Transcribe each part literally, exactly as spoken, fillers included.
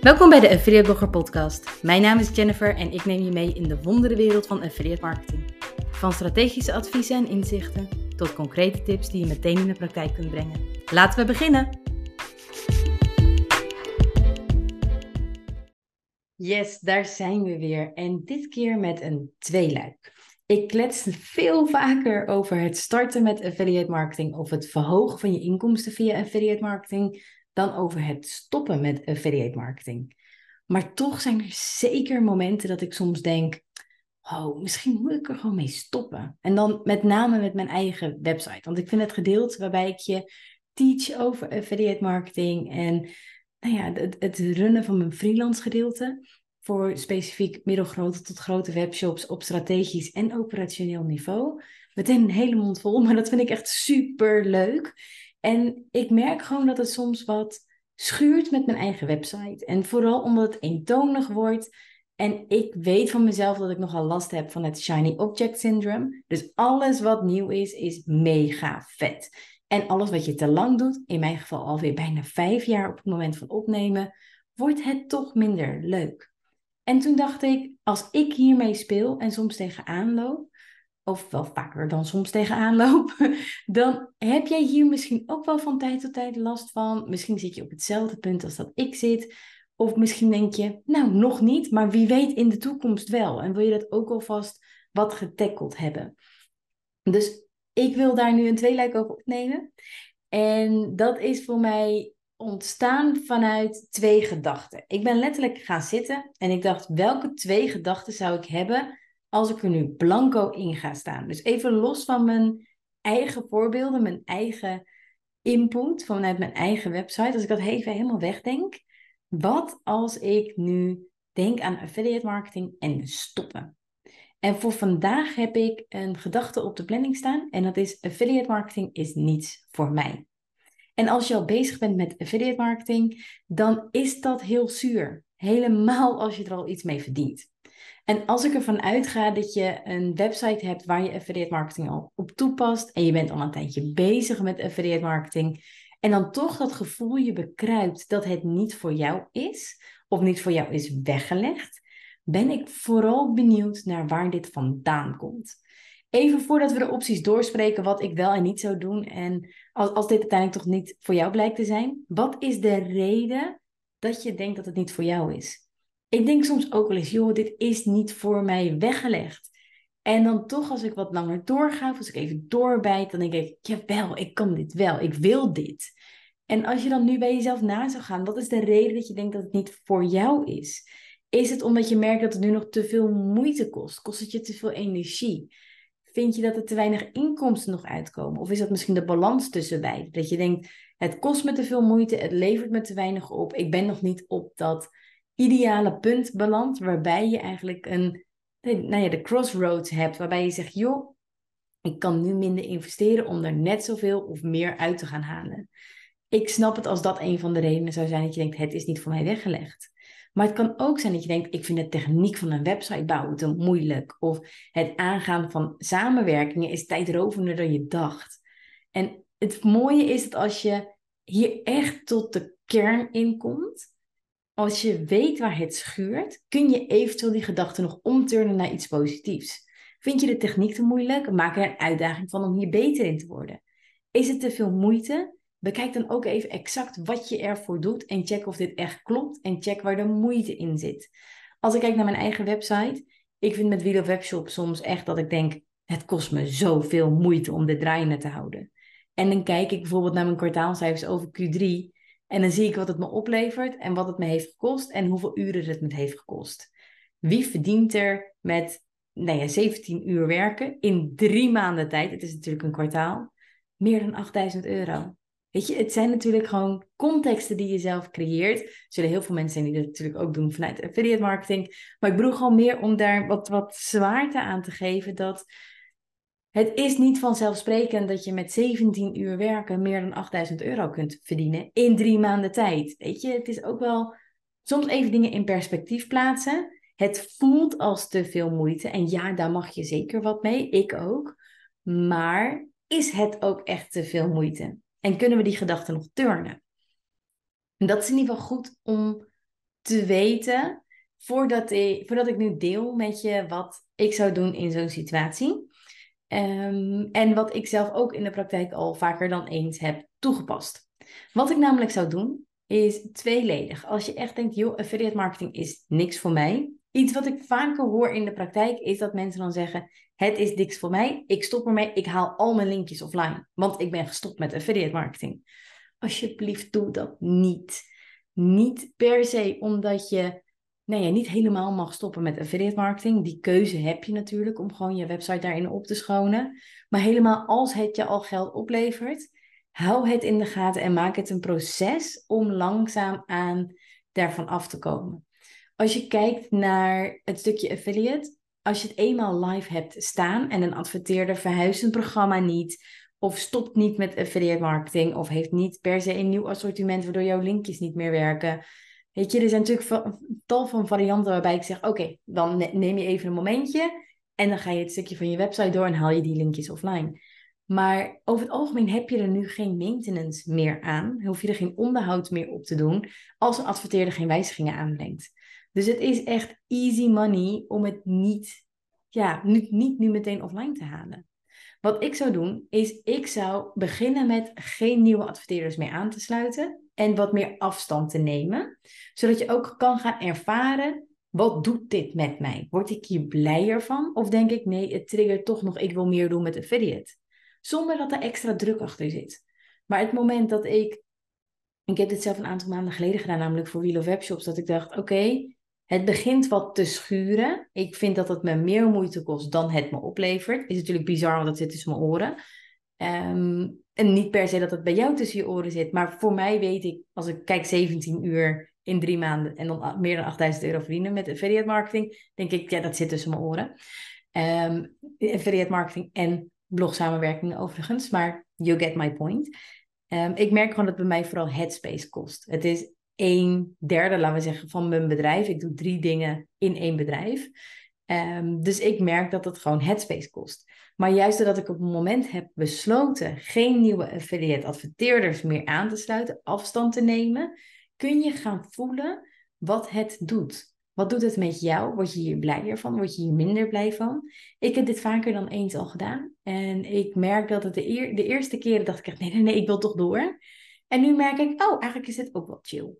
Welkom bij de Affiliate Blogger podcast. Mijn naam is Jennifer en ik neem je mee in de wonderenwereld van affiliate marketing. Van strategische adviezen en inzichten tot concrete tips die je meteen in de praktijk kunt brengen. Laten we beginnen! Yes, daar zijn we weer en dit keer met een tweeluik. Ik klets veel vaker over het starten met affiliate marketing of het verhogen van je inkomsten via affiliate marketing dan over het stoppen met affiliate marketing. Maar toch zijn er zeker momenten dat ik soms denk, oh, misschien moet ik er gewoon mee stoppen. En dan met name met mijn eigen website. Want ik vind het gedeelte waarbij ik je teach over affiliate marketing en nou ja, het, het runnen van mijn freelance gedeelte voor specifiek middelgrote tot grote webshops op strategisch en operationeel niveau. Meteen een hele mond vol, maar dat vind ik echt super leuk. En ik merk gewoon dat het soms wat schuurt met mijn eigen website. En vooral omdat het eentonig wordt. En ik weet van mezelf dat ik nogal last heb van het Shiny Object Syndrome. Dus alles wat nieuw is, is mega vet. En alles wat je te lang doet, in mijn geval alweer bijna vijf jaar op het moment van opnemen, wordt het toch minder leuk. En toen dacht ik, als ik hiermee speel en soms tegenaan loop, of wel vaker dan soms tegenaan loop, dan heb jij hier misschien ook wel van tijd tot tijd last van. Misschien zit je op hetzelfde punt als dat ik zit. Of misschien denk je, nou nog niet, maar wie weet in de toekomst wel. En wil je dat ook alvast wat getackeld hebben. Dus ik wil daar nu een tweeluik over opnemen. En dat is voor mij ontstaan vanuit twee gedachten. Ik ben letterlijk gaan zitten en ik dacht, welke twee gedachten zou ik hebben als ik er nu blanco in ga staan? Dus even los van mijn eigen voorbeelden, mijn eigen input vanuit mijn eigen website. Als ik dat even helemaal wegdenk. Wat als ik nu denk aan affiliate marketing en stoppen? En voor vandaag heb ik een gedachte op de planning staan. En dat is, affiliate marketing is niets voor mij. En als je al bezig bent met affiliate marketing, dan is dat heel zuur. Helemaal als je er al iets mee verdient. En als ik ervan uitga dat je een website hebt waar je affiliate marketing al op toepast en je bent al een tijdje bezig met affiliate marketing en dan toch dat gevoel je bekruipt dat het niet voor jou is of niet voor jou is weggelegd, ben ik vooral benieuwd naar waar dit vandaan komt. Even voordat we de opties doorspreken wat ik wel en niet zou doen en als, als dit uiteindelijk toch niet voor jou blijkt te zijn, wat is de reden dat je denkt dat het niet voor jou is? Ik denk soms ook wel eens, joh, dit is niet voor mij weggelegd. En dan toch als ik wat langer doorga, of als ik even doorbijt, dan denk ik, jawel, ik kan dit wel, ik wil dit. En als je dan nu bij jezelf na zou gaan, wat is de reden dat je denkt dat het niet voor jou is? Is het omdat je merkt dat het nu nog te veel moeite kost? Kost het je te veel energie? Vind je dat er te weinig inkomsten nog uitkomen? Of is dat misschien de balans tussen beide? Dat je denkt, het kost me te veel moeite, het levert me te weinig op, ik ben nog niet op dat ideale punt beland, waarbij je eigenlijk een, nou ja, de crossroads hebt, waarbij je zegt, joh, ik kan nu minder investeren om er net zoveel of meer uit te gaan halen. Ik snap het als dat een van de redenen zou zijn dat je denkt, het is niet voor mij weggelegd. Maar het kan ook zijn dat je denkt, ik vind de techniek van een website bouwen te moeilijk, of het aangaan van samenwerkingen is tijdrovender dan je dacht. En het mooie is dat als je hier echt tot de kern in komt, als je weet waar het schuurt, kun je eventueel die gedachten nog omturnen naar iets positiefs. Vind je de techniek te moeilijk? Maak er een uitdaging van om hier beter in te worden. Is het te veel moeite? Bekijk dan ook even exact wat je ervoor doet en check of dit echt klopt en check waar de moeite in zit. Als ik kijk naar mijn eigen website, ik vind met Wheel of Webshop soms echt dat ik denk, het kost me zoveel moeite om dit draaiende te houden. En dan kijk ik bijvoorbeeld naar mijn kwartaalcijfers over Q drie... En dan zie ik wat het me oplevert en wat het me heeft gekost en hoeveel uren het me heeft gekost. Wie verdient er met nou ja, zeventien uur werken in drie maanden tijd, het is natuurlijk een kwartaal, meer dan achtduizend euro? Weet je, het zijn natuurlijk gewoon contexten die je zelf creëert. Er zullen heel veel mensen zijn die dat natuurlijk ook doen vanuit affiliate marketing. Maar ik bedoel gewoon meer om daar wat, wat zwaarte aan te geven dat het is niet vanzelfsprekend dat je met zeventien uur werken meer dan achtduizend euro kunt verdienen in drie maanden tijd. Weet je, het is ook wel soms even dingen in perspectief plaatsen. Het voelt als te veel moeite en ja, daar mag je zeker wat mee, ik ook. Maar is het ook echt te veel moeite? En kunnen we die gedachten nog turnen? En dat is in ieder geval goed om te weten voordat ik, voordat ik nu deel met je wat ik zou doen in zo'n situatie. Um, en wat ik zelf ook in de praktijk al vaker dan eens heb toegepast. Wat ik namelijk zou doen is tweeledig. Als je echt denkt, joh, affiliate marketing is niks voor mij. Iets wat ik vaker hoor in de praktijk is dat mensen dan zeggen, het is niks voor mij, ik stop ermee, ik haal al mijn linkjes offline. Want ik ben gestopt met affiliate marketing. Alsjeblieft, doe dat niet. Niet per se omdat je nou ja, niet helemaal mag stoppen met affiliate marketing. Die keuze heb je natuurlijk om gewoon je website daarin op te schonen. Maar helemaal als het je al geld oplevert, hou het in de gaten en maak het een proces om langzaam aan daarvan af te komen. Als je kijkt naar het stukje affiliate, als je het eenmaal live hebt staan en een adverteerder verhuist een programma niet of stopt niet met affiliate marketing of heeft niet per se een nieuw assortiment waardoor jouw linkjes niet meer werken. Weet je, er zijn natuurlijk een tal van varianten waarbij ik zeg, oké, okay, dan neem je even een momentje en dan ga je het stukje van je website door en haal je die linkjes offline. Maar over het algemeen heb je er nu geen maintenance meer aan. Hoef je er geen onderhoud meer op te doen als een adverteerder geen wijzigingen aanbrengt. Dus het is echt easy money om het niet, ja, niet, niet nu meteen offline te halen. Wat ik zou doen is, ik zou beginnen met geen nieuwe adverteerders meer aan te sluiten en wat meer afstand te nemen. Zodat je ook kan gaan ervaren, wat doet dit met mij? Word ik hier blijer van? Of denk ik, nee, het triggert toch nog, ik wil meer doen met affiliate. Zonder dat er extra druk achter zit. Maar het moment dat ik, ik heb dit zelf een aantal maanden geleden gedaan, namelijk voor Wheel of Webshops, dat ik dacht, oké, okay, het begint wat te schuren. Ik vind dat het me meer moeite kost dan het me oplevert. Is natuurlijk bizar, want dat zit tussen mijn oren. Um, en niet per se dat het bij jou tussen je oren zit. Maar voor mij weet ik, als ik kijk zeventien uur in drie maanden en dan meer dan achtduizend euro verdienen met affiliate marketing, denk ik, ja, dat zit tussen mijn oren. Um, affiliate marketing en blogsamenwerking overigens, maar you get my point. Um, ik merk gewoon dat bij mij vooral headspace kost. Het is een derde, laten we zeggen, van mijn bedrijf. Ik doe drie dingen in één bedrijf. Um, dus ik merk dat het gewoon headspace kost. Maar juist doordat ik op het moment heb besloten geen nieuwe affiliate adverteerders meer aan te sluiten, afstand te nemen, kun je gaan voelen wat het doet. Wat doet het met jou? Word je hier blijer van? Word je hier minder blij van? Ik heb dit vaker dan eens al gedaan. En ik merk dat het de, eer, de eerste keren dacht ik echt, nee, nee, nee, ik wil toch door. En nu merk ik, oh, eigenlijk is dit ook wel chill.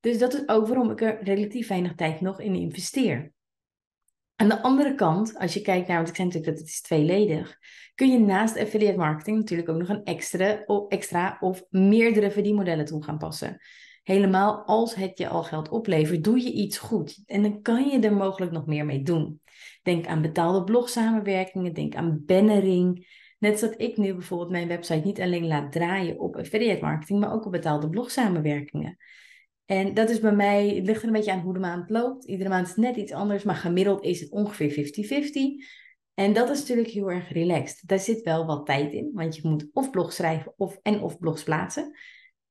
Dus dat is ook waarom ik er relatief weinig tijd nog in investeer. Aan de andere kant, als je kijkt naar, want ik zei natuurlijk dat het is tweeledig, kun je naast affiliate marketing natuurlijk ook nog een extra, extra of meerdere verdienmodellen toe gaan passen. Helemaal als het je al geld oplevert, doe je iets goed. En dan kan je er mogelijk nog meer mee doen. Denk aan betaalde blogsamenwerkingen, denk aan bannering. Net zoals ik nu bijvoorbeeld mijn website niet alleen laat draaien op affiliate marketing, maar ook op betaalde blogsamenwerkingen. En dat is bij mij, het ligt er een beetje aan hoe de maand loopt. Iedere maand is net iets anders, maar gemiddeld is het ongeveer vijftig vijftig. En dat is natuurlijk heel erg relaxed. Daar zit wel wat tijd in, want je moet of blogs schrijven of, en of blogs plaatsen.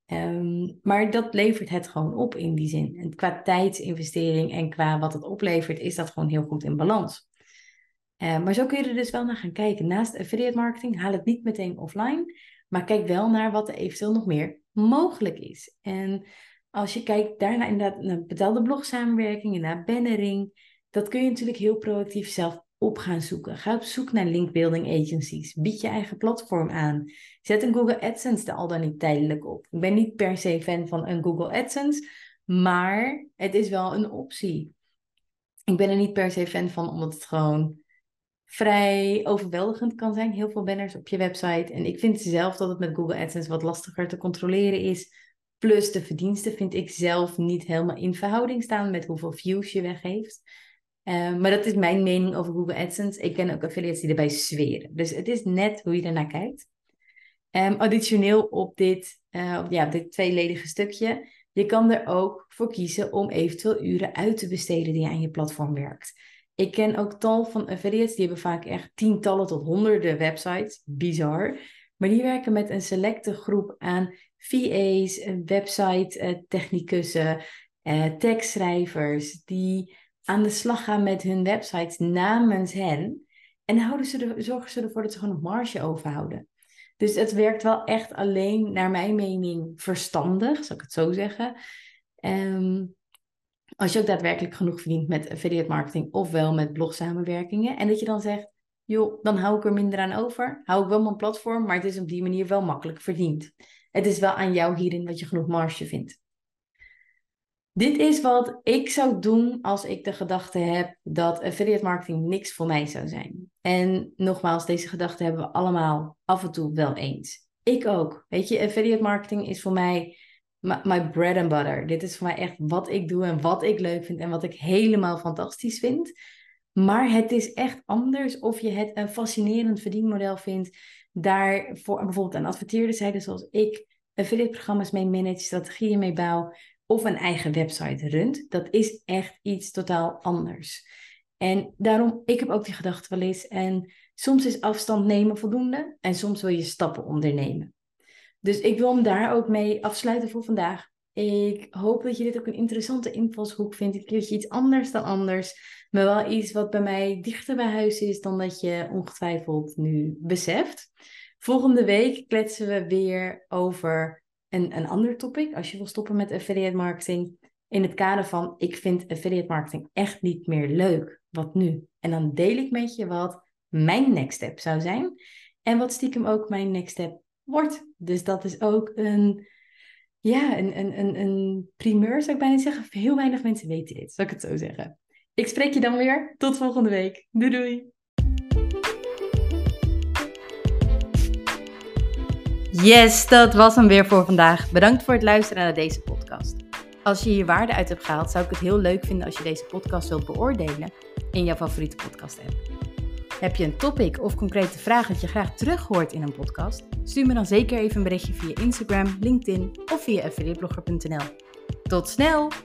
Um, maar dat levert het gewoon op in die zin. En qua tijdsinvestering en qua wat het oplevert, is dat gewoon heel goed in balans. Uh, maar zo kun je er dus wel naar gaan kijken. Naast affiliate marketing, haal het niet meteen offline, maar kijk wel naar wat er eventueel nog meer mogelijk is. En als je kijkt daarna inderdaad naar betaalde blogsamenwerkingen, naar bannering, dat kun je natuurlijk heel proactief zelf op gaan zoeken. Ga op zoek naar link building agencies. Bied je eigen platform aan. Zet een Google AdSense er al dan niet tijdelijk op. Ik ben niet per se fan van een Google AdSense, maar het is wel een optie. Ik ben er niet per se fan van, omdat het gewoon vrij overweldigend kan zijn. Heel veel banners op je website. En ik vind zelf dat het met Google AdSense wat lastiger te controleren is. Plus de verdiensten vind ik zelf niet helemaal in verhouding staan met hoeveel views je weggeeft. Uh, maar dat is mijn mening over Google AdSense. Ik ken ook affiliates die erbij zweren. Dus het is net hoe je ernaar kijkt. Um, additioneel op dit, uh, op, ja, op dit tweeledige stukje. Je kan er ook voor kiezen om eventueel uren uit te besteden die je aan je platform werkt. Ik ken ook tal van affiliates. Die hebben vaak echt tientallen tot honderden websites. Bizar. Maar die werken met een selecte groep aan V A's, website technicussen, uh, tekstschrijvers die aan de slag gaan met hun websites namens hen. En houden ze er, zorgen ze ervoor dat ze gewoon een marge overhouden. Dus het werkt wel echt alleen, naar mijn mening, verstandig, zal ik het zo zeggen. Um, als je ook daadwerkelijk genoeg verdient met affiliate marketing ofwel met blogsamenwerkingen. En dat je dan zegt, joh, dan hou ik er minder aan over. Hou ik wel mijn platform, maar het is op die manier wel makkelijk verdiend. Het is wel aan jou hierin wat je genoeg marge vindt. Dit is wat ik zou doen als ik de gedachte heb dat affiliate marketing niks voor mij zou zijn. En nogmaals, deze gedachte hebben we allemaal af en toe wel eens. Ik ook. Weet je, affiliate marketing is voor mij my bread and butter. Dit is voor mij echt wat ik doe en wat ik leuk vind en wat ik helemaal fantastisch vind. Maar het is echt anders of je het een fascinerend verdienmodel vindt. Daarvoor bijvoorbeeld aan adverteerderszijde zoals ik affiliate programma's mee manage, strategieën mee bouw. Of een eigen website runt. Dat is echt iets totaal anders. En daarom, ik heb ook die gedachte wel eens. En soms is afstand nemen voldoende. En soms wil je stappen ondernemen. Dus ik wil hem daar ook mee afsluiten voor vandaag. Ik hoop dat je dit ook een interessante invalshoek vindt. Een keertje iets anders dan anders. Maar wel iets wat bij mij dichter bij huis is dan dat je ongetwijfeld nu beseft. Volgende week kletsen we weer over Een, een ander topic, als je wil stoppen met affiliate marketing, in het kader van ik vind affiliate marketing echt niet meer leuk, wat nu? En dan deel ik met je wat mijn next step zou zijn en wat stiekem ook mijn next step wordt. Dus dat is ook een, ja, een, een, een, een primeur, zou ik bijna zeggen. Heel weinig mensen weten dit, zou ik het zo zeggen. Ik spreek je dan weer, tot volgende week. Doei doei! Yes, dat was hem weer voor vandaag. Bedankt voor het luisteren naar deze podcast. Als je hier waarde uit hebt gehaald, zou ik het heel leuk vinden als je deze podcast wilt beoordelen in jouw favoriete podcast-app. Heb je een topic of concrete vraag dat je graag terug hoort in een podcast? Stuur me dan zeker even een berichtje via Instagram, LinkedIn of via affiliate blogger punt n l. Tot snel!